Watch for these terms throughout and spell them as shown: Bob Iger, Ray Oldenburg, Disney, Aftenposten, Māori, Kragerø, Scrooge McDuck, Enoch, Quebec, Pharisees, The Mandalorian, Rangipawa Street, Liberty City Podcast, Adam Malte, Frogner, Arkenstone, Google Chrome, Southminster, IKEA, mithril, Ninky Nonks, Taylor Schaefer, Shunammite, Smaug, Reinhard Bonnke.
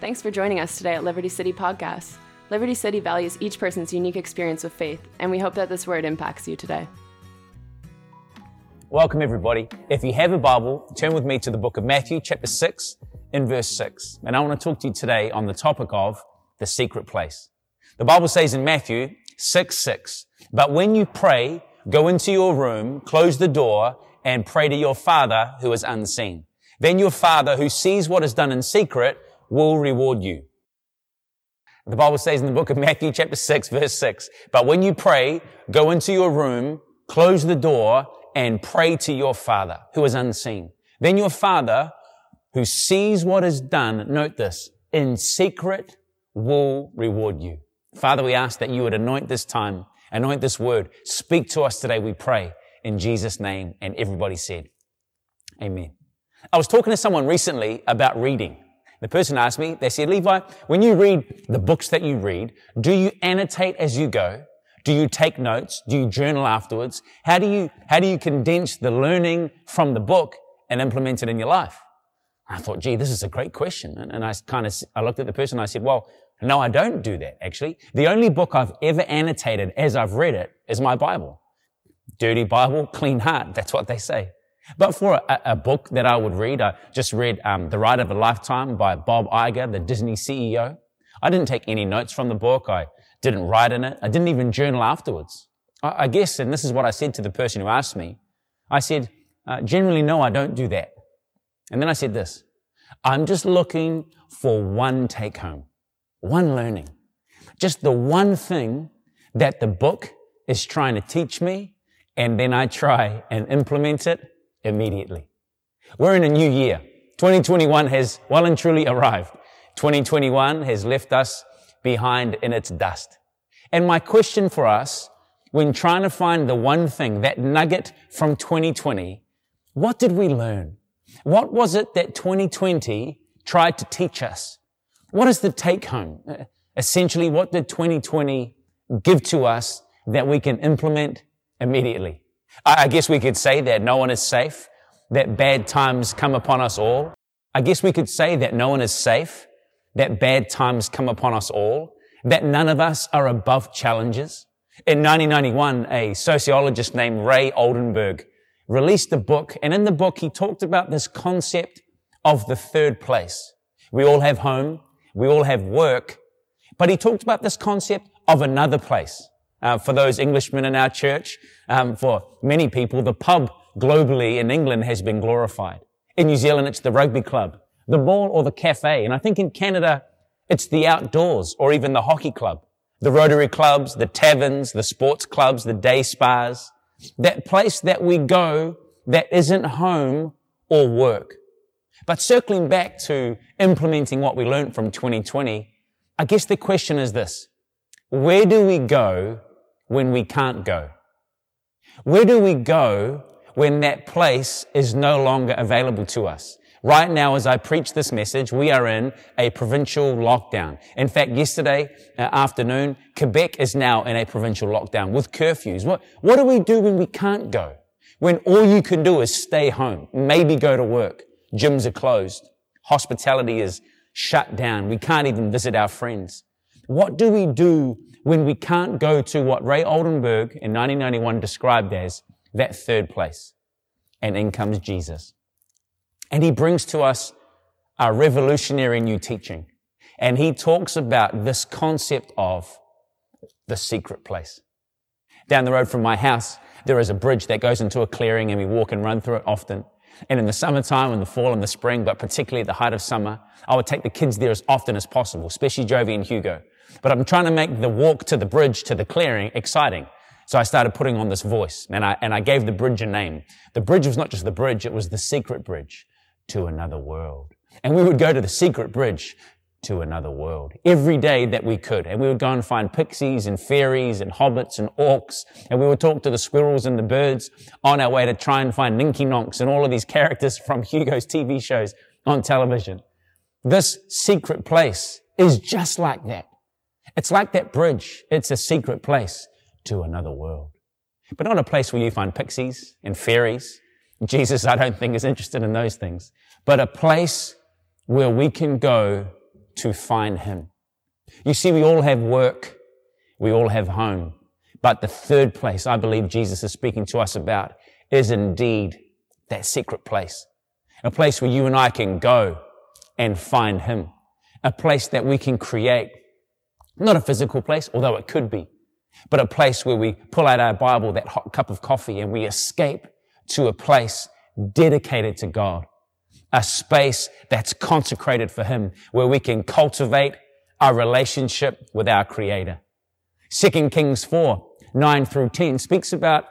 Thanks for joining us today at Liberty City Podcast. Liberty City values each person's unique experience with faith, and we hope that this word impacts you today. Welcome, everybody. If you have a Bible, turn with me to the book of Matthew, chapter 6, in verse 6. And I want to talk to you today on the topic of the secret place. The Bible says in Matthew 6:6, "But when you pray, go into your room, close the door, and pray to your Father who is unseen. Then your Father who sees what is done in secret will reward you." The Bible says in the book of Matthew chapter 6, verse 6, "But when you pray, go into your room, close the door, and pray to your Father who is unseen. Then your Father who sees what is done," note this, "in secret will reward you." Father, we ask that you would anoint this time, anoint this word. Speak to us today, we pray, in Jesus' name. And everybody said, amen. I was talking to someone recently about reading. The person asked me, they said, "Levi, when you read the books that you read, do you annotate as you go? Do you take notes? Do you journal afterwards? How do you condense the learning from the book and implement it in your life?" I thought, gee, this is a great question. And I looked at the person and I said, well, no, I don't do that, actually. The only book I've ever annotated as I've read it is my Bible. Dirty Bible, clean heart, that's what they say. But for a book that I would read, I just read The Ride of a Lifetime by Bob Iger, the Disney CEO. I didn't take any notes from the book. I didn't write in it. I didn't even journal afterwards. I guess, and this is what I said to the person who asked me, I said, generally, no, I don't do that. And then I said this, I'm just looking for one take home, one learning, just the one thing that the book is trying to teach me, and then I try and implement it immediately. We're in a new year. 2021 has well and truly arrived. 2021 has left us behind in its dust. And my question for us, when trying to find the one thing, that nugget from 2020, what did we learn? What was it that 2020 tried to teach us? What is the take home? Essentially, what did 2020 give to us that we can implement immediately? I guess we could say that no one is safe, that bad times come upon us all. I guess we could say that no one is safe, that bad times come upon us all, that none of us are above challenges. In 1991, a sociologist named Ray Oldenburg released a book, and in the book he talked about this concept of the third place. We all have home, we all have work, but he talked about this concept of another place. For those Englishmen in our church, for many people, the pub globally in England has been glorified. In New Zealand, it's the rugby club, the ball or the cafe. And I think in Canada, it's the outdoors or even the hockey club, the Rotary clubs, the taverns, the sports clubs, the day spas, that place that we go that isn't home or work. But circling back to implementing what we learned from 2020, I guess the question is this, where do we go when we can't go? Where do we go when that place is no longer available to us? Right now, as I preach this message, we are in a provincial lockdown. In fact, yesterday afternoon, Quebec is now in a provincial lockdown with curfews. What do we do when we can't go? When all you can do is stay home, maybe go to work. Gyms are closed. Hospitality is shut down. We can't even visit our friends. What do we do when we can't go to what Ray Oldenburg in 1991 described as that third place? And in comes Jesus. And he brings to us a revolutionary new teaching. And he talks about this concept of the secret place. Down the road from my house, there is a bridge that goes into a clearing, and we walk and run through it often. And in the summertime, in the fall and the spring, but particularly at the height of summer, I would take the kids there as often as possible, especially Jovi and Hugo. But I'm trying to make the walk to the bridge, to the clearing, exciting. So I started putting on this voice, and I gave the bridge a name. The bridge was not just the bridge, it was the secret bridge to another world. And we would go to the secret bridge to another world every day that we could. And we would go and find pixies and fairies and hobbits and orcs. And we would talk to the squirrels and the birds on our way to try and find Ninky Nonks and all of these characters from Hugo's TV shows on television. This secret place is just like that. It's like that bridge. It's a secret place to another world. But not a place where you find pixies and fairies. Jesus, I don't think, is interested in those things. But a place where we can go to find him. You see, we all have work. We all have home. But the third place I believe Jesus is speaking to us about is indeed that secret place, a place where you and I can go and find him, a place that we can create, not a physical place, although it could be, but a place where we pull out our Bible, that hot cup of coffee, and we escape to a place dedicated to God, a space that's consecrated for him, where we can cultivate our relationship with our Creator. 2 Kings 4, 9 through 10 speaks about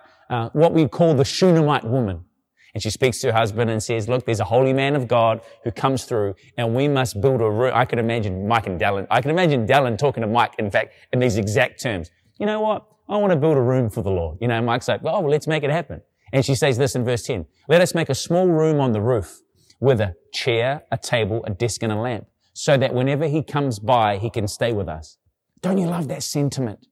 what we call the Shunammite woman. And she speaks to her husband and says, look, there's a holy man of God who comes through and we must build a room. I can imagine Mike and Dallin. I can imagine Dallin talking to Mike, in fact, in these exact terms. You know what? I want to build a room for the Lord. You know, Mike's like, well, let's make it happen. And she says this in verse 10, let us make a small room on the roof with a chair, a table, a desk and a lamp so that whenever he comes by, he can stay with us. Don't you love that sentiment?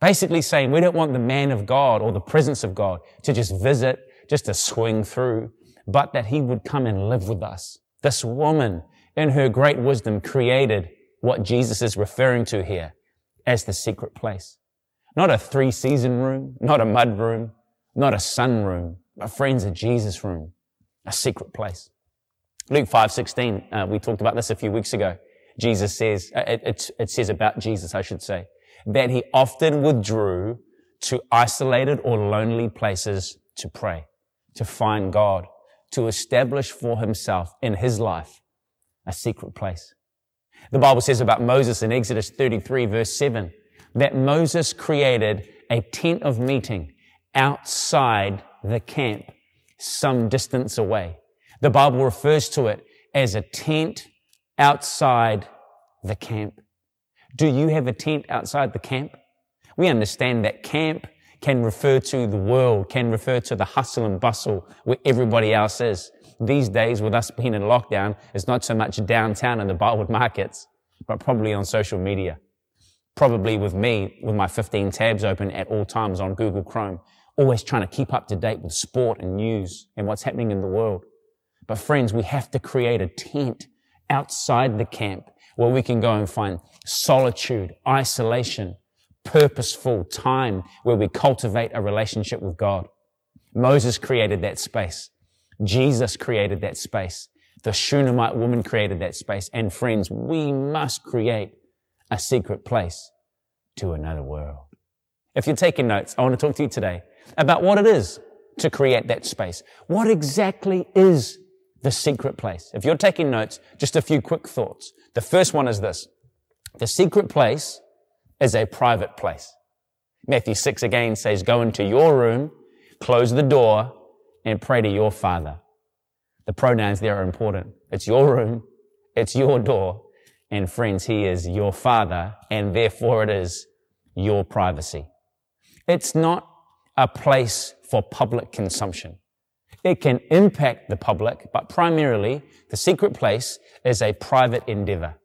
Basically saying we don't want the man of God or the presence of God to just visit, just to swing through, but that he would come and live with us. This woman, in her great wisdom, created what Jesus is referring to here as the secret place. Not a three-season room, not a mud room, not a sun room, but friends, a Jesus room, a secret place. Luke 5:16, we talked about this a few weeks ago. Jesus says, it says about Jesus, I should say, that he often withdrew to isolated or lonely places to pray, to find God, to establish for himself in his life a secret place. The Bible says about Moses in Exodus 33 verse 7, that Moses created a tent of meeting outside the camp, some distance away. The Bible refers to it as a tent outside the camp. Do you have a tent outside the camp? We understand that camp can refer to the world, can refer to the hustle and bustle where everybody else is. These days, with us being in lockdown, it's not so much downtown in the Barwood markets, but probably on social media. Probably with me, with my 15 tabs open at all times on Google Chrome, always trying to keep up to date with sport and news and what's happening in the world. But friends, we have to create a tent outside the camp where we can go and find solitude, isolation, purposeful time where we cultivate a relationship with God. Moses created that space. Jesus created that space. The Shunammite woman created that space. And friends, we must create a secret place to another world. If you're taking notes, I want to talk to you today about what it is to create that space. What exactly is the secret place? If you're taking notes, just a few quick thoughts. The first one is this. The secret place is a private place. Matthew 6 again says, go into your room, close the door, and pray to your Father. The pronouns there are important. It's your room, it's your door, and friends, he is your Father, and therefore it is your privacy. It's not a place for public consumption. It can impact the public, but primarily the secret place is a private endeavor.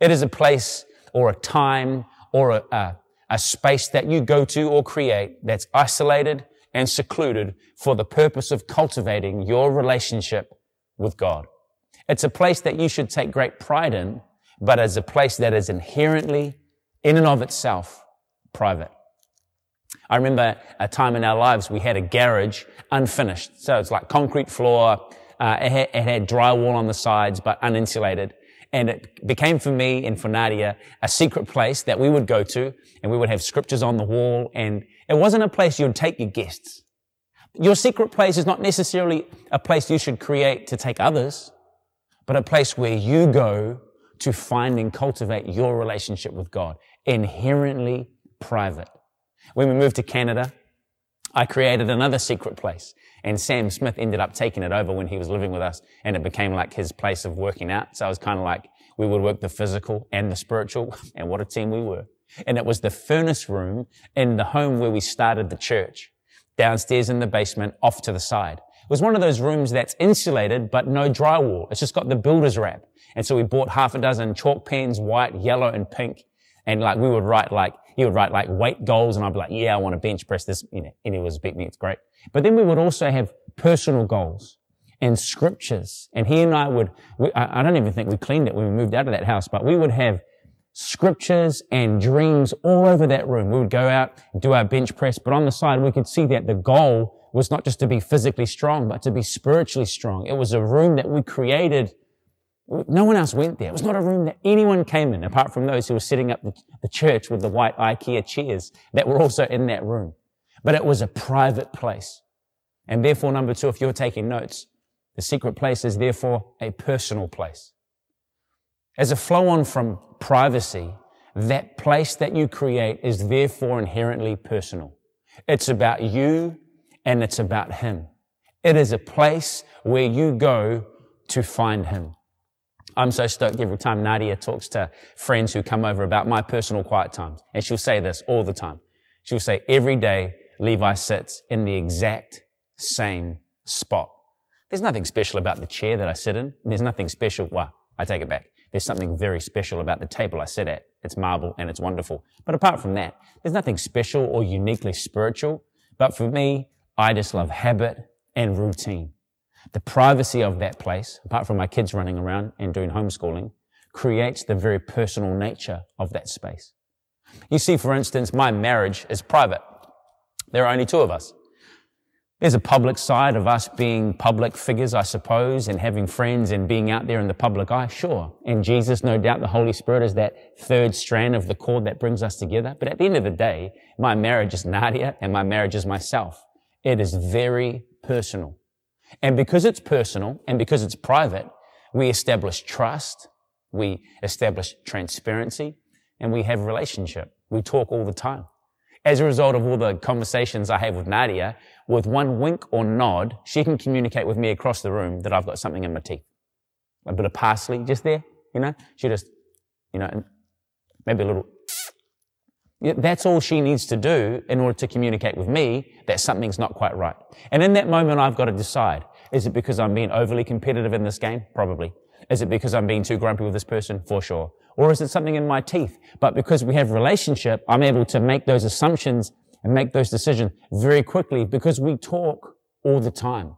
It is a place or a time or a space that you go to or create that's isolated and secluded for the purpose of cultivating your relationship with God. It's a place that you should take great pride in, but as a place that is inherently, in and of itself, private. I remember a time in our lives we had a garage unfinished. So it's like concrete floor, it had drywall on the sides but uninsulated. And it became for me and for Nadia a secret place that we would go to and we would have scriptures on the wall, and it wasn't a place you'd take your guests. Your secret place is not necessarily a place you should create to take others, but a place where you go to find and cultivate your relationship with God, inherently private. When we moved to Canada, I created another secret place, and Sam Smith ended up taking it over when he was living with us, and it became like his place of working out. So it was kind of like we would work the physical and the spiritual, and what a team we were. And it was the furnace room in the home where we started the church, downstairs in the basement, off to the side. It was one of those rooms that's insulated but no drywall. It's just got the builder's wrap. And so we bought half a dozen chalk pens, white, yellow, and pink, and like we would write like, he would write like weight goals, and I'd be like, yeah, I want to bench press this, and he was beating me, it's great. But then we would also have personal goals. and scriptures. And he and I would, I don't even think we cleaned it when we moved out of that house, but we would have scriptures and dreams all over that room. We would go out, do our bench press, but on the side we could see that the goal was not just to be physically strong, but to be spiritually strong. It was a room that we created. No one else went there. It was not a room that anyone came in, apart from those who were setting up the church with the white IKEA chairs that were also in that room. But it was a private place. And therefore, number two, if you're taking notes, the secret place is therefore a personal place. As a flow on from privacy, that place that you create is therefore inherently personal. It's about you and it's about Him. It is a place where you go to find Him. I'm so stoked every time Nadia talks to friends who come over about my personal quiet times. And she'll say this all the time. She'll say, every day Levi sits in the exact same spot. There's nothing special about the chair that I sit in. There's nothing special. Well, I take it back. There's something very special about the table I sit at. It's marble and it's wonderful. But apart from that, there's nothing special or uniquely spiritual. But for me, I just love habit and routine. The privacy of that place, apart from my kids running around and doing homeschooling, creates the very personal nature of that space. You see, for instance, my marriage is private. There are only two of us. There's a public side of us being public figures, I suppose, and having friends and being out there in the public eye, sure. And Jesus, no doubt, the Holy Spirit is that third strand of the cord that brings us together. But at the end of the day, my marriage is Nadia and my marriage is myself. It is very personal. And because it's personal and because it's private, we establish trust, we establish transparency, and we have relationship. We talk all the time. As a result of all the conversations I have with Nadia, with one wink or nod, she can communicate with me across the room that I've got something in my teeth. A bit of parsley just there, you know? She just, you know, maybe a little. That's all she needs to do in order to communicate with me that something's not quite right. And in that moment, I've got to decide, is it because I'm being overly competitive in this game? Probably. Is it because I'm being too grumpy with this person? For sure. Or is it something in my teeth? But because we have relationship, I'm able to make those assumptions and make those decisions very quickly because we talk all the time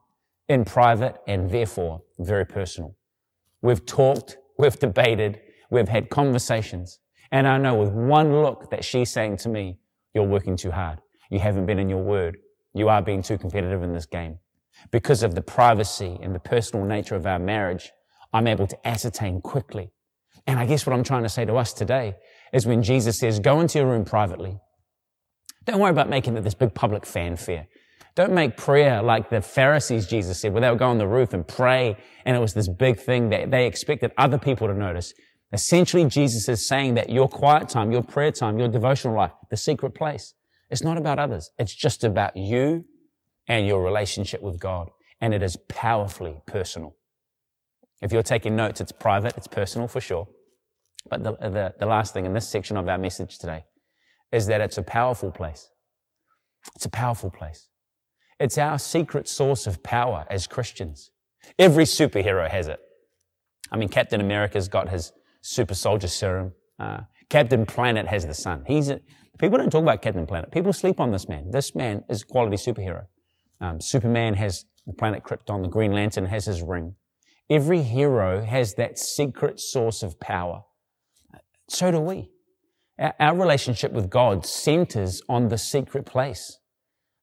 in private and therefore very personal. We've talked, we've debated, we've had conversations. And I know with one look that she's saying to me, you're working too hard. You haven't been in your word. You are being too competitive in this game. Because of the privacy and the personal nature of our marriage, I'm able to ascertain quickly. And I guess what I'm trying to say to us today is when Jesus says, go into your room privately, don't worry about making it this big public fanfare. Don't make prayer like the Pharisees, Jesus said, where they would go on the roof and pray, and it was this big thing that they expected other people to notice. Essentially, Jesus is saying that your quiet time, your prayer time, your devotional life, the secret place, it's not about others. It's just about you and your relationship with God. And it is powerfully personal. If you're taking notes, it's private, it's personal for sure. But the last thing in this section of our message today is that it's a powerful place. It's a powerful place. It's our secret source of power as Christians. Every superhero has it. I mean, Captain America's got his super soldier serum. Captain Planet has the sun. People don't talk about Captain Planet. People sleep on this man. This man is a quality superhero. Superman has the planet Krypton. The Green Lantern has his ring. Every hero has that secret source of power. So do we. Our relationship with God centers on the secret place.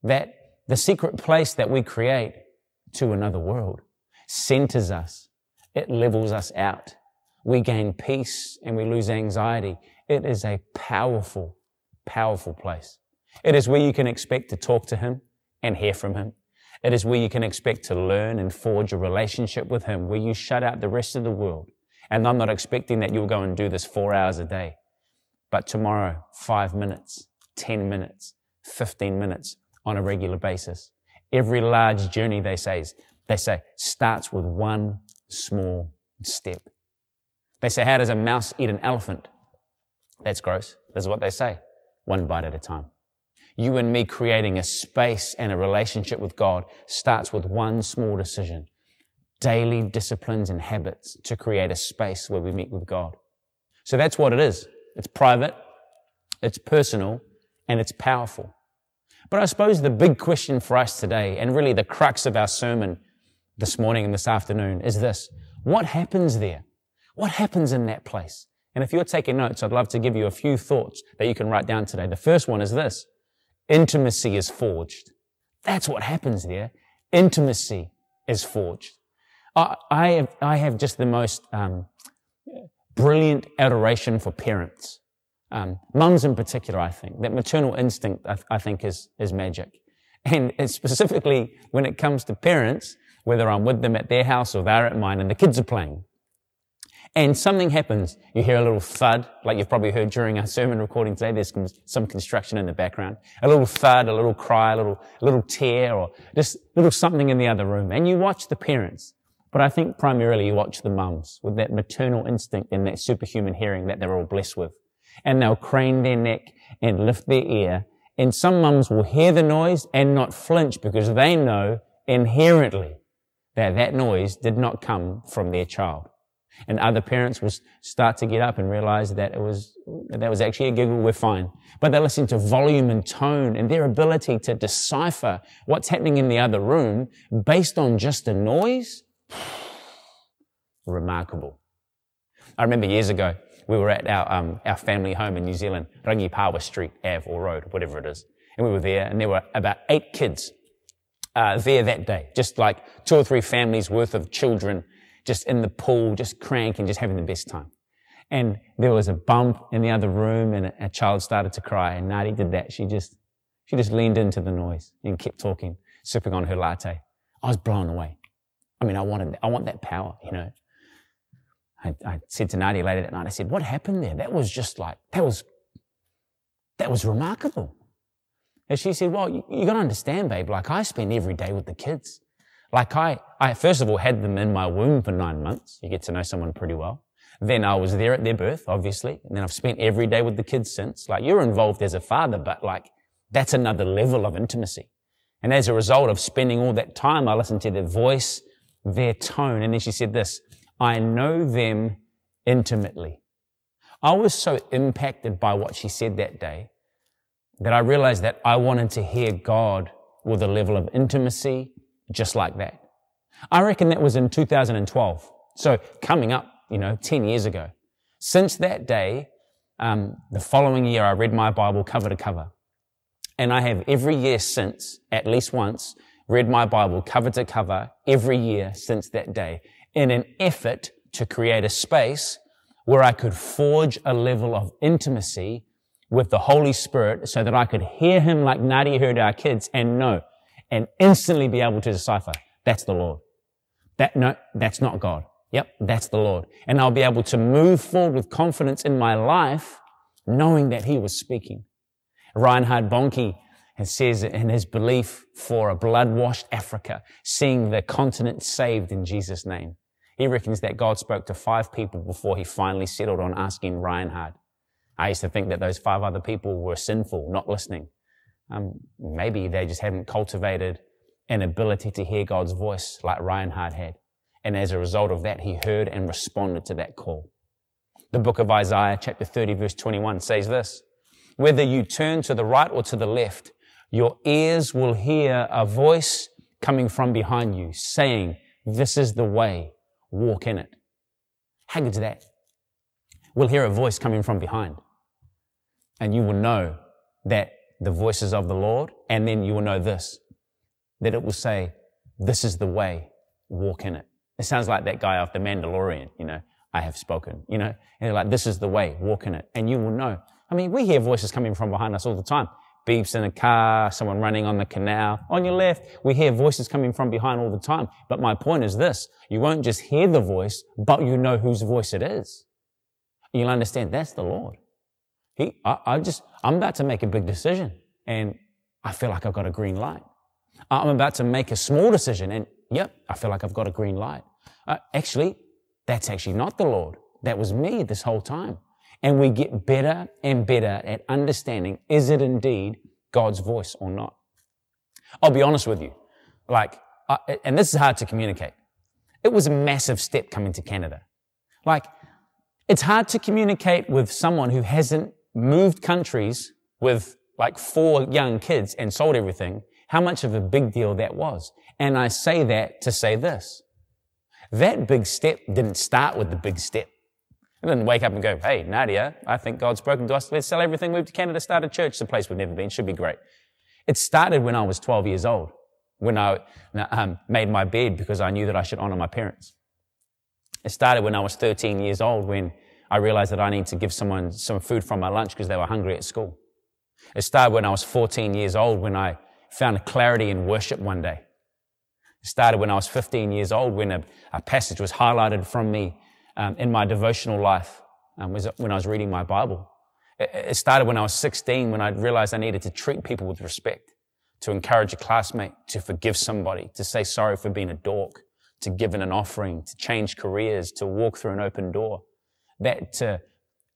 That the secret place that we create to another world centers us. It levels us out. We gain peace and we lose anxiety. It is a powerful, powerful place. It is where you can expect to talk to Him and hear from Him. It is where you can expect to learn and forge a relationship with Him, where you shut out the rest of the world. And I'm not expecting that you'll go and do this 4 hours a day. But tomorrow, 5 minutes, 10 minutes, 15 minutes on a regular basis. Every large journey, they say, starts with one small step. They say, how does a mouse eat an elephant? That's gross. This is what they say. One bite at a time. You and me creating a space and a relationship with God starts with one small decision. Daily disciplines and habits to create a space where we meet with God. So that's what it is. It's private, it's personal, and it's powerful. But I suppose the big question for us today, and really the crux of our sermon, this morning and this afternoon is this. What happens there? What happens in that place? And if you're taking notes, I'd love to give you a few thoughts that you can write down today. The first one is this. Intimacy is forged. That's what happens there. Intimacy is forged. I have just the most brilliant adoration for parents. Mums in particular, I think. That maternal instinct, I think, is magic. And it's specifically when it comes to parents, whether I'm with them at their house or they're at mine and the kids are playing. And something happens. You hear a little thud, like you've probably heard during our sermon recording today. There's some construction in the background. A little thud, a little cry, a little tear, or just little something in the other room. And you watch the parents. But I think primarily you watch the mums with that maternal instinct and that superhuman hearing that they're all blessed with. And they'll crane their neck and lift their ear. And some mums will hear the noise and not flinch because they know inherently that that noise did not come from their child. And other parents will start to get up and realize that that was actually a giggle, we're fine. But they listen to volume and tone and their ability to decipher what's happening in the other room based on just a noise. Remarkable. I remember years ago, we were at our family home in New Zealand, Rangipawa Street, Ave or Road, whatever it is. And we were there and there were about 8 kids there that day, just like 2 or 3 families worth of children just in the pool, just cranking, just having the best time. And there was a bump in the other room and a child started to cry and Nadi did that. She just leaned into the noise and kept talking, sipping on her latte. I was blown away. I mean, I want that power, you know. I said to Nadi later that night, I said, what happened there? That was remarkable. And she said, well, you got to understand, babe, like I spend every day with the kids. Like I first of all had them in my womb for 9 months. You get to know someone pretty well. Then I was there at their birth, obviously. And then I've spent every day with the kids since. Like you're involved as a father, but like that's another level of intimacy. And as a result of spending all that time, I listened to their voice, their tone. And then she said this, I know them intimately. I was so impacted by what she said that day that I realized that I wanted to hear God with a level of intimacy just like that. I reckon that was in 2012. So coming up, 10 years ago. Since that day, the following year, I read my Bible cover to cover. And I have every year since, at least once, read my Bible cover to cover every year since that day in an effort to create a space where I could forge a level of intimacy with the Holy Spirit so that I could hear Him like Nadi heard our kids and know and instantly be able to decipher, that's the Lord. That's not God. Yep, that's the Lord. And I'll be able to move forward with confidence in my life knowing that He was speaking. Reinhard Bonnke says in his belief for a blood-washed Africa, seeing the continent saved in Jesus' name, he reckons that God spoke to 5 people before He finally settled on asking Reinhard. I used to think that those 5 other people were sinful, not listening. Maybe they just haven't cultivated an ability to hear God's voice like Reinhard had. And as a result of that, he heard and responded to that call. The book of Isaiah, chapter 30, verse 21 says this, whether you turn to the right or to the left, your ears will hear a voice coming from behind you saying, this is the way, walk in it. How good's that? We'll hear a voice coming from behind. And you will know that the voices of the Lord, and then you will know this, that it will say, this is the way, walk in it. It sounds like that guy off The Mandalorian, I have spoken, and like, this is the way, walk in it. And you will know. I mean, we hear voices coming from behind us all the time. Beeps in a car, someone running on the canal. On your left, we hear voices coming from behind all the time. But my point is this, you won't just hear the voice, but you know whose voice it is. You'll understand that's the Lord. I'm about to make a big decision and I feel like I've got a green light. I'm about to make a small decision and yep, I feel like I've got a green light. Actually, that's actually not the Lord. That was me this whole time. And we get better and better at understanding, is it indeed God's voice or not? I'll be honest with you. And this is hard to communicate. It was a massive step coming to Canada. It's hard to communicate with someone who hasn't moved countries with 4 young kids and sold everything, how much of a big deal that was. And I say that to say this. That big step didn't start with the big step. I didn't wake up and go, hey, Nadia, I think God's spoken to us. Let's sell everything, move to Canada, start a church. It's a place we've never been. Should be great. It started when I was 12 years old, when I made my bed because I knew that I should honor my parents. It started when I was 13 years old, when I realized that I need to give someone some food from my lunch because they were hungry at school. It started when I was 14 years old, when I found clarity in worship one day. It started when I was 15 years old, when a passage was highlighted from me in my devotional life, when I was reading my Bible. It started when I was 16, when I realized I needed to treat people with respect, to encourage a classmate, to forgive somebody, to say sorry for being a dork, to give in an offering, to change careers, to walk through an open door. That to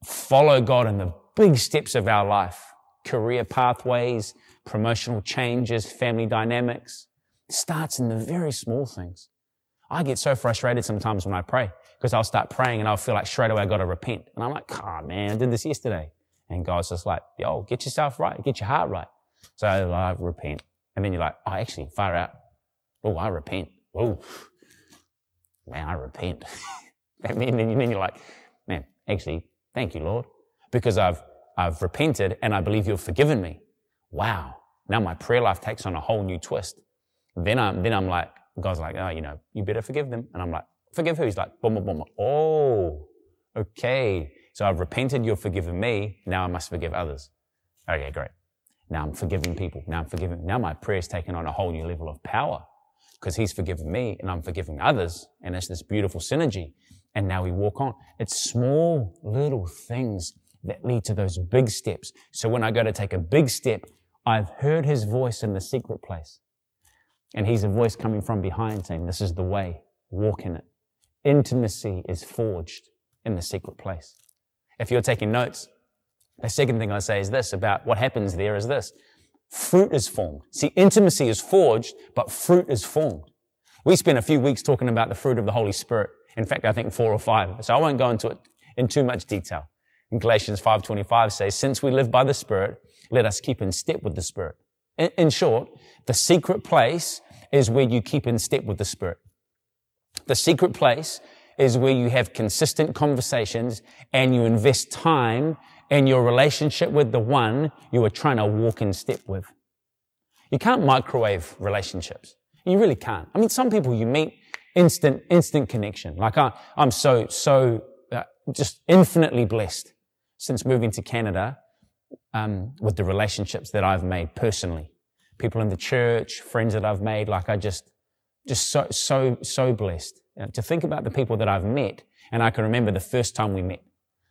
follow God in the big steps of our life, career pathways, promotional changes, family dynamics, starts in the very small things. I get so frustrated sometimes when I pray, because I'll start praying and I'll feel like straight away I got to repent. And I'm like, oh man, I did this yesterday. And God's just like, yo, get yourself right, get your heart right. So I repent. And then you're like, oh, actually, far out. Oh, I repent. Oh, man, I repent. And then you're like, man, actually, thank you, Lord, because I've repented and I believe you've forgiven me. Wow. Now my prayer life takes on a whole new twist. Then I'm like, God's like, oh, you know, you better forgive them. And I'm like, forgive who? He's like, boom, boom, boom. Oh, okay. So I've repented, you've forgiven me. Now I must forgive others. Okay, great. Now I'm forgiving people. Now my prayer's taken on a whole new level of power because he's forgiven me and I'm forgiving others. And it's this beautiful synergy. And now we walk on. It's small little things that lead to those big steps. So when I go to take a big step, I've heard his voice in the secret place. And he's a voice coming from behind saying, this is the way, walk in it. Intimacy is forged in the secret place. If you're taking notes, the second thing I say is this about what happens there is this. Fruit is formed. See, intimacy is forged, but fruit is formed. We spent a few weeks talking about the fruit of the Holy Spirit. In fact, I think 4 or 5. So I won't go into it in too much detail. In Galatians 5:25 says, since we live by the Spirit, let us keep in step with the Spirit. In short, the secret place is where you keep in step with the Spirit. The secret place is where you have consistent conversations and you invest time in your relationship with the one you are trying to walk in step with. You can't microwave relationships. You really can't. I mean, some people you meet, instant connection. Like I'm so just infinitely blessed since moving to Canada with the relationships that I've made personally. People in the church, friends that I've made, like I just so blessed. And to think about the people that I've met, and I can remember the first time we met,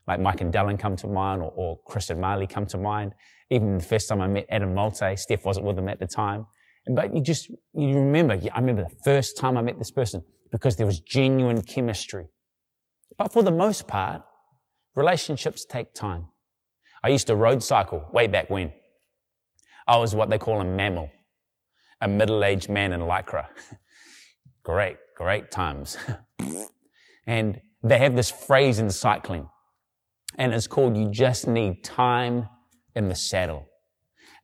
like Mike and Dylan come to mind, or Chris and Marley come to mind. Even the first time I met Adam Malte, Steph wasn't with him at the time. But you remember, I remember the first time I met this person because there was genuine chemistry. But for the most part, relationships take time. I used to road cycle way back when. I was what they call a mammal, a middle-aged man in Lycra. Great times. And they have this phrase in cycling, and it's called you just need time in the saddle.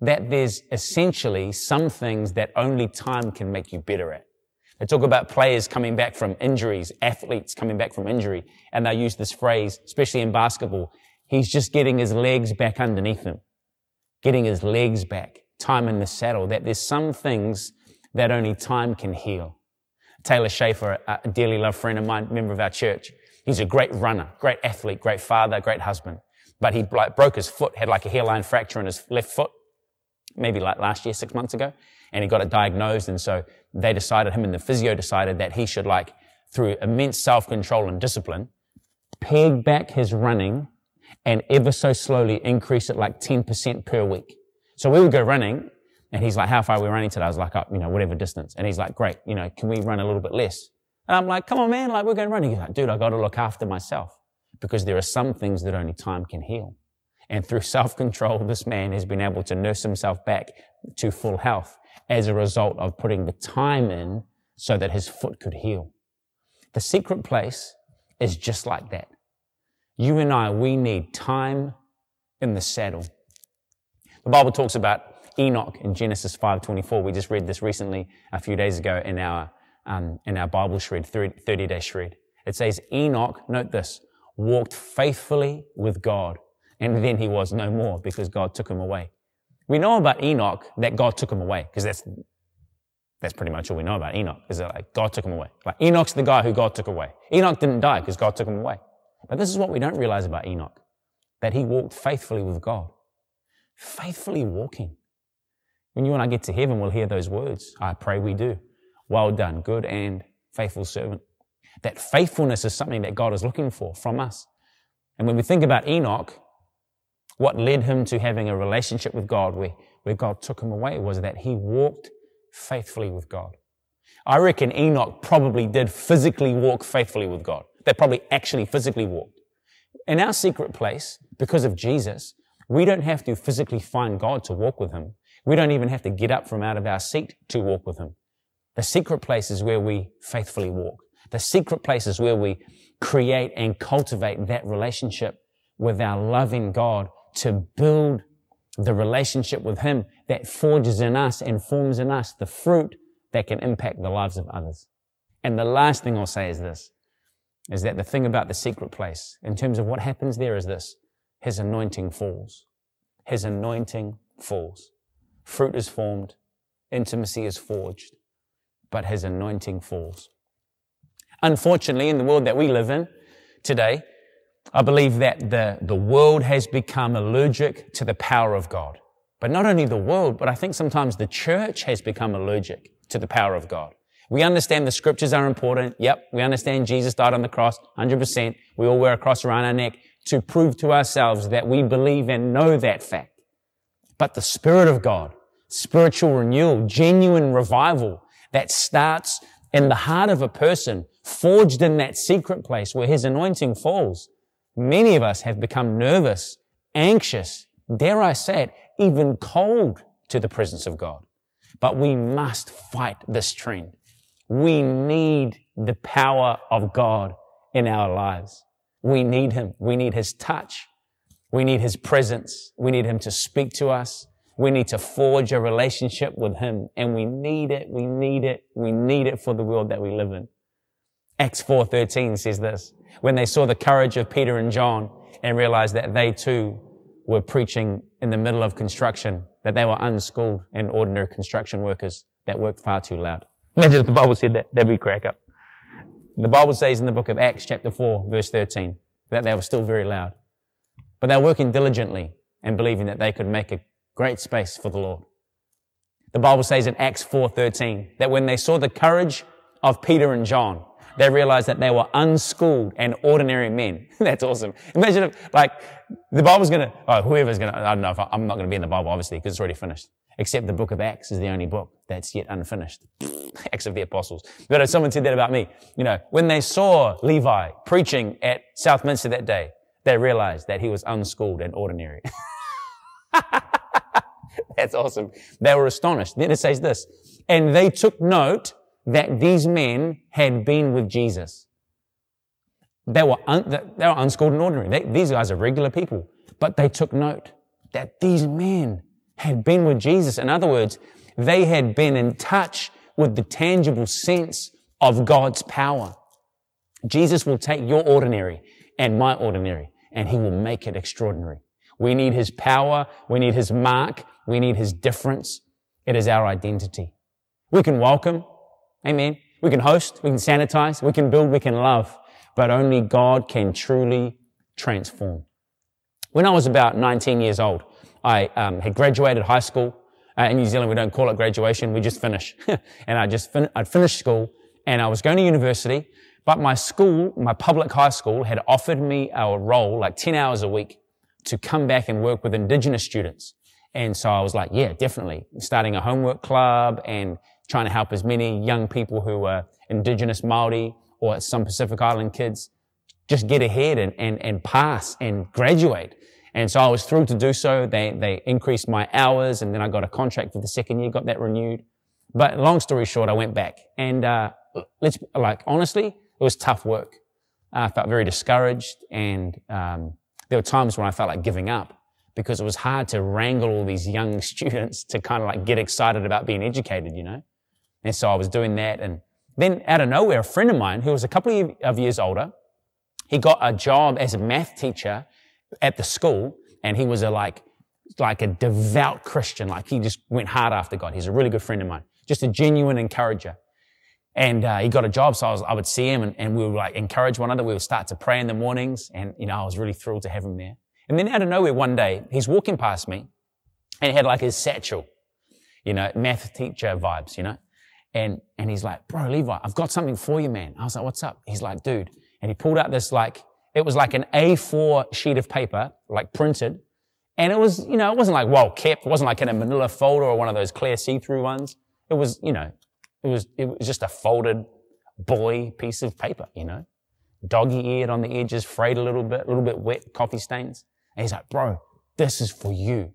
That there's essentially some things that only time can make you better at. They talk about players coming back from injuries, athletes coming back from injury, and they use this phrase, especially in basketball, he's just getting his legs back underneath him. Getting his legs back, time in the saddle, that there's some things that only time can heal. Taylor Schaefer, a dearly loved friend of mine, member of our church, he's a great runner, great athlete, great father, great husband, but he broke his foot, had like a hairline fracture in his left foot, maybe like last year, 6 months ago, and he got it diagnosed. And so they decided, him and the physio decided that he should, like, through immense self-control and discipline, peg back his running and ever so slowly increase it like 10% per week. So we would go running and he's like, how far are we running today? I was like, up, whatever distance. And he's like, great, can we run a little bit less? And I'm like, come on, man, we're going running. He's like, dude, I got to look after myself because there are some things that only time can heal. And through self-control, this man has been able to nurse himself back to full health as a result of putting the time in so that his foot could heal. The secret place is just like that. You and I, we need time in the saddle. The Bible talks about Enoch in Genesis 5:24. We just read this recently a few days ago in our Bible shred, 30-day shred. It says, Enoch, note this, walked faithfully with God, and then he was no more because God took him away. We know about Enoch that God took him away, because that's pretty much all we know about Enoch, is that like God took him away. Like Enoch's the guy who God took away. Enoch didn't die because God took him away. But this is what we don't realize about Enoch, that he walked faithfully with God. Faithfully walking. When you and I get to heaven, we'll hear those words. I pray we do. Well done, good and faithful servant. That faithfulness is something that God is looking for from us. And when we think about Enoch, what led him to having a relationship with God where God took him away was that he walked faithfully with God. I reckon Enoch probably did physically walk faithfully with God. They probably actually physically walked. In our secret place, because of Jesus, we don't have to physically find God to walk with him. We don't even have to get up from out of our seat to walk with him. The secret place is where we faithfully walk. The secret place is where we create and cultivate that relationship with our loving God to build the relationship with him that forges in us and forms in us the fruit that can impact the lives of others. And the last thing I'll say is this, is that the thing about the secret place, in terms of what happens there is this, his anointing falls. His anointing falls. Fruit is formed, intimacy is forged, but his anointing falls. Unfortunately, in the world that we live in today, I believe that the world has become allergic to the power of God. But not only the world, but I think sometimes the church has become allergic to the power of God. We understand the scriptures are important. Yep, we understand Jesus died on the cross, 100%. We all wear a cross around our neck to prove to ourselves that we believe and know that fact. But the Spirit of God, spiritual renewal, genuine revival that starts in the heart of a person, forged in that secret place where his anointing falls. Many of us have become nervous, anxious, dare I say it, even cold to the presence of God. But we must fight this trend. We need the power of God in our lives. We need him. We need his touch. We need his presence. We need him to speak to us. We need to forge a relationship with him. And we need it. We need it. We need it for the world that we live in. Acts 4:13 says this, when they saw the courage of Peter and John and realized that they too were preaching in the middle of construction, that they were unschooled and ordinary construction workers that worked far too loud. Imagine if the Bible said that, that'd be crack up. The Bible says in the book of Acts chapter 4 verse 13 that they were still very loud, but they were working diligently and believing that they could make a great space for the Lord. The Bible says in Acts 4:13 that when they saw the courage of Peter and John, they realized that they were unschooled and ordinary men. That's awesome. Imagine if, like, the Bible's going to, oh, whoever's going to, I don't know, I'm not going to be in the Bible, obviously, because it's already finished. Except the book of Acts is the only book that's yet unfinished. Acts of the Apostles. But if someone said that about me, you know, when they saw Levi preaching at Southminster that day, they realized that he was unschooled and ordinary. That's awesome. They were astonished. Then it says this, and they took note that these men had been with Jesus. They were unschooled and ordinary. These guys are regular people. But they took note that these men had been with Jesus. In other words, they had been in touch with the tangible sense of God's power. Jesus will take your ordinary and my ordinary, and he will make it extraordinary. We need his power. We need his mark. We need his difference. It is our identity. We can welcome. Amen. We can host, we can sanitize, we can build, we can love, but only God can truly transform. When I was about 19 years old, I had graduated high school. In New Zealand, we don't call it graduation, we just finish. And I'd finished school and I was going to university, but my school, my public high school, had offered me a role, like 10 hours a week, to come back and work with Indigenous students. And so I was like, yeah, definitely, starting a homework club and trying to help as many young people who were Indigenous Māori or some Pacific Island kids just get ahead and pass and graduate. And so I was thrilled to do so. They increased my hours, and then I got a contract for the second year, got that renewed. But long story short, I went back. And honestly, it was tough work. I felt very discouraged, and there were times when I felt like giving up. because it was hard to wrangle all these young students to kind of like get excited about being educated, you know. And so I was doing that, and then out of nowhere, a friend of mine who was a couple of years older, he got a job as a math teacher at the school, and he was a like a devout Christian. Like, he just went hard after God. He's a really good friend of mine, just a genuine encourager. And he got a job, so I would see him, and we would like encourage one another. We would start to pray in the mornings, and you know, I was really thrilled to have him there. And then out of nowhere one day, he's walking past me, and he had like his satchel, you know, math teacher vibes, you know. And he's like, "Bro, Levi, I've got something for you, man." I was like, "What's up?" He's like, "Dude." And he pulled out this like, it was like an A4 sheet of paper, like printed. And it was, you know, it wasn't like well kept. It wasn't like in a manila folder or one of those clear see-through ones. It was, you know, it was just a folded boy piece of paper, you know. Doggy-eared on the edges, frayed a little bit wet, coffee stains. And he's like, "Bro, this is for you.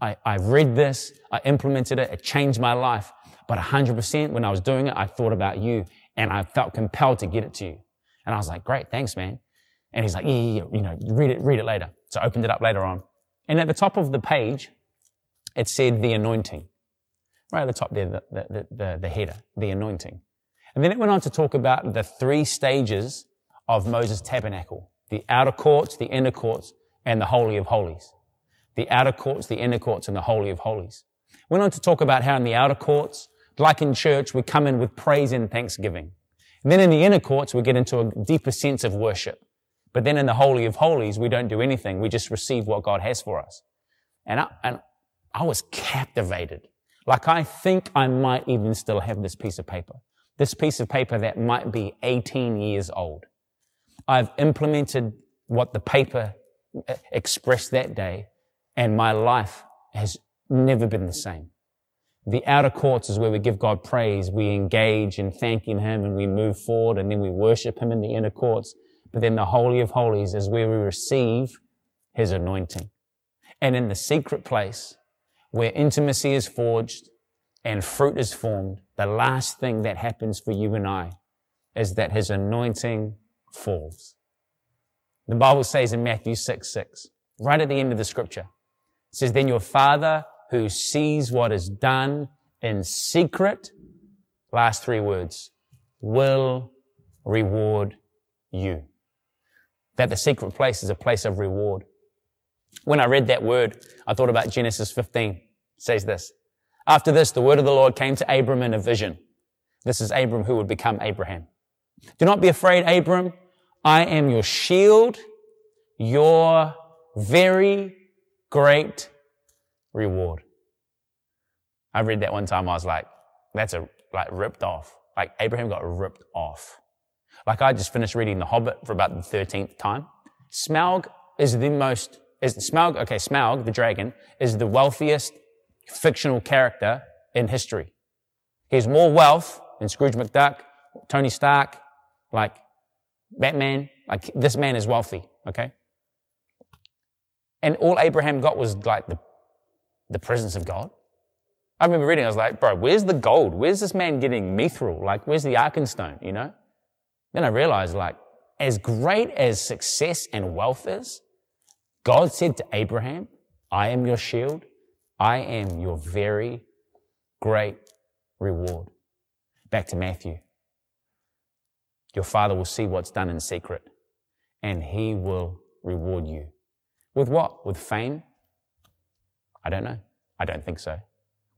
I read this, I implemented it, it changed my life. But 100% when I was doing it, I thought about you and I felt compelled to get it to you." And I was like, "Great, thanks, man." And he's like, yeah, you know, read it later. So I opened it up later on. And at the top of the page, it said the anointing. Right at the top there, the header, the anointing. And then it went on to talk about the three stages of Moses' tabernacle, the outer courts, the inner courts, and the Holy of Holies. The outer courts, the inner courts, and the Holy of Holies. Went on to talk about how in the outer courts, like in church, we come in with praise and thanksgiving. And then in the inner courts, we get into a deeper sense of worship. But then in the Holy of Holies, we don't do anything. We just receive what God has for us. And I was captivated. Like, I think I might even still have this piece of paper that might be 18 years old. I've implemented what the paper expressed that day, and my life has never been the same. The outer courts is where we give God praise. We engage in thanking Him and we move forward, and then we worship Him in the inner courts. But then the Holy of Holies is where we receive His anointing. And in the secret place, where intimacy is forged and fruit is formed, the last thing that happens for you and I is that His anointing falls. The Bible says in Matthew 6:6, right at the end of the scripture, it says, "Then your Father who sees what is done in secret," last three words, "will reward you." That the secret place is a place of reward. When I read that word, I thought about Genesis 15. It says this, "After this, the word of the Lord came to Abram in a vision." This is Abram who would become Abraham. "Do not be afraid, Abram. I am your shield, your very great reward." I read that one time, I was like, that's a like ripped off. Like, Abraham got ripped off. Like, I just finished reading The Hobbit for about the 13th time. Smaug, the dragon, is the wealthiest fictional character in history. He has more wealth than Scrooge McDuck, Tony Stark, like Batman. Like, this man is wealthy, okay? And all Abraham got was like the presence of God. I remember reading, I was like, bro, where's the gold? Where's this man getting mithril? Like, where's the Arkenstone, you know? Then I realized, like, as great as success and wealth is, God said to Abraham, "I am your shield. I am your very great reward." Back to Matthew. Your Father will see what's done in secret, and He will reward you. With what? With fame? I don't know. I don't think so.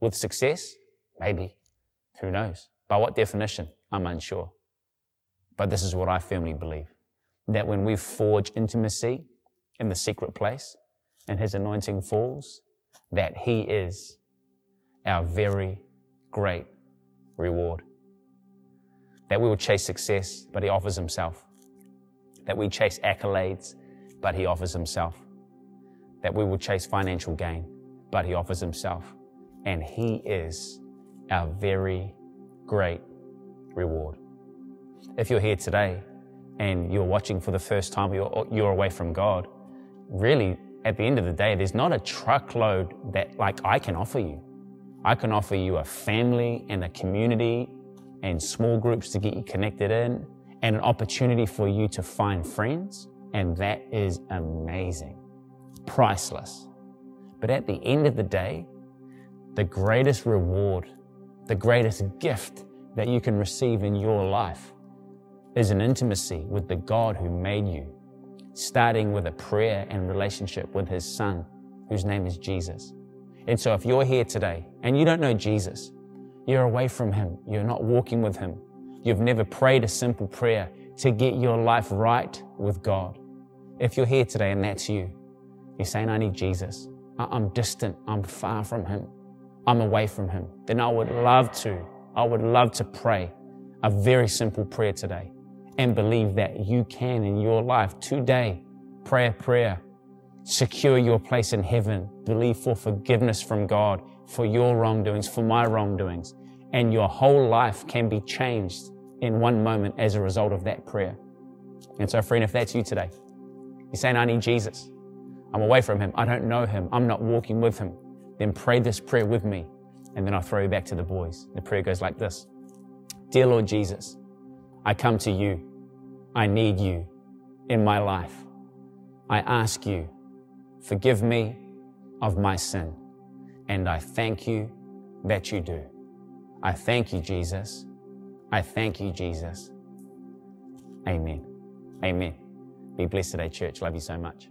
With success? Maybe. Who knows? By what definition? I'm unsure. But this is what I firmly believe, that when we forge intimacy in the secret place and His anointing falls, that He is our very great reward. That we will chase success, but He offers Himself. That we chase accolades, but He offers Himself. That we will chase financial gain, but He offers Himself. And He is our very great reward. If you're here today and you're watching for the first time, you're away from God, really, at the end of the day, there's not a truckload that like I can offer you. I can offer you a family and a community and small groups to get you connected in, and an opportunity for you to find friends, and that is amazing, priceless. But at the end of the day, the greatest reward, the greatest gift that you can receive in your life is an intimacy with the God who made you, starting with a prayer and relationship with his son, whose name is Jesus. And so if you're here today and you don't know Jesus, you're away from him, you're not walking with him, you've never prayed a simple prayer to get your life right with God. If you're here today and that's you, you're saying, I need Jesus. I'm distant, I'm far from him, I'm away from him, then I would love to pray a very simple prayer today and believe that you can in your life today, pray a prayer, secure your place in heaven, believe for forgiveness from God, for your wrongdoings, for my wrongdoings, and your whole life can be changed in one moment as a result of that prayer. And so friend, if that's you today, you're saying, I need Jesus. I'm away from him, I don't know him, I'm not walking with him, then pray this prayer with me, and then I'll throw you back to the boys. The prayer goes like this. Dear Lord Jesus, I come to you. I need you in my life. I ask you, forgive me of my sin, and I thank you that you do. I thank you, Jesus. I thank you, Jesus. Amen. Amen. Be blessed today, church. Love you so much.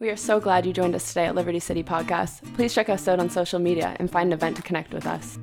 We are so glad you joined us today at Liberty City Podcast. Please check us out on social media and find an event to connect with us.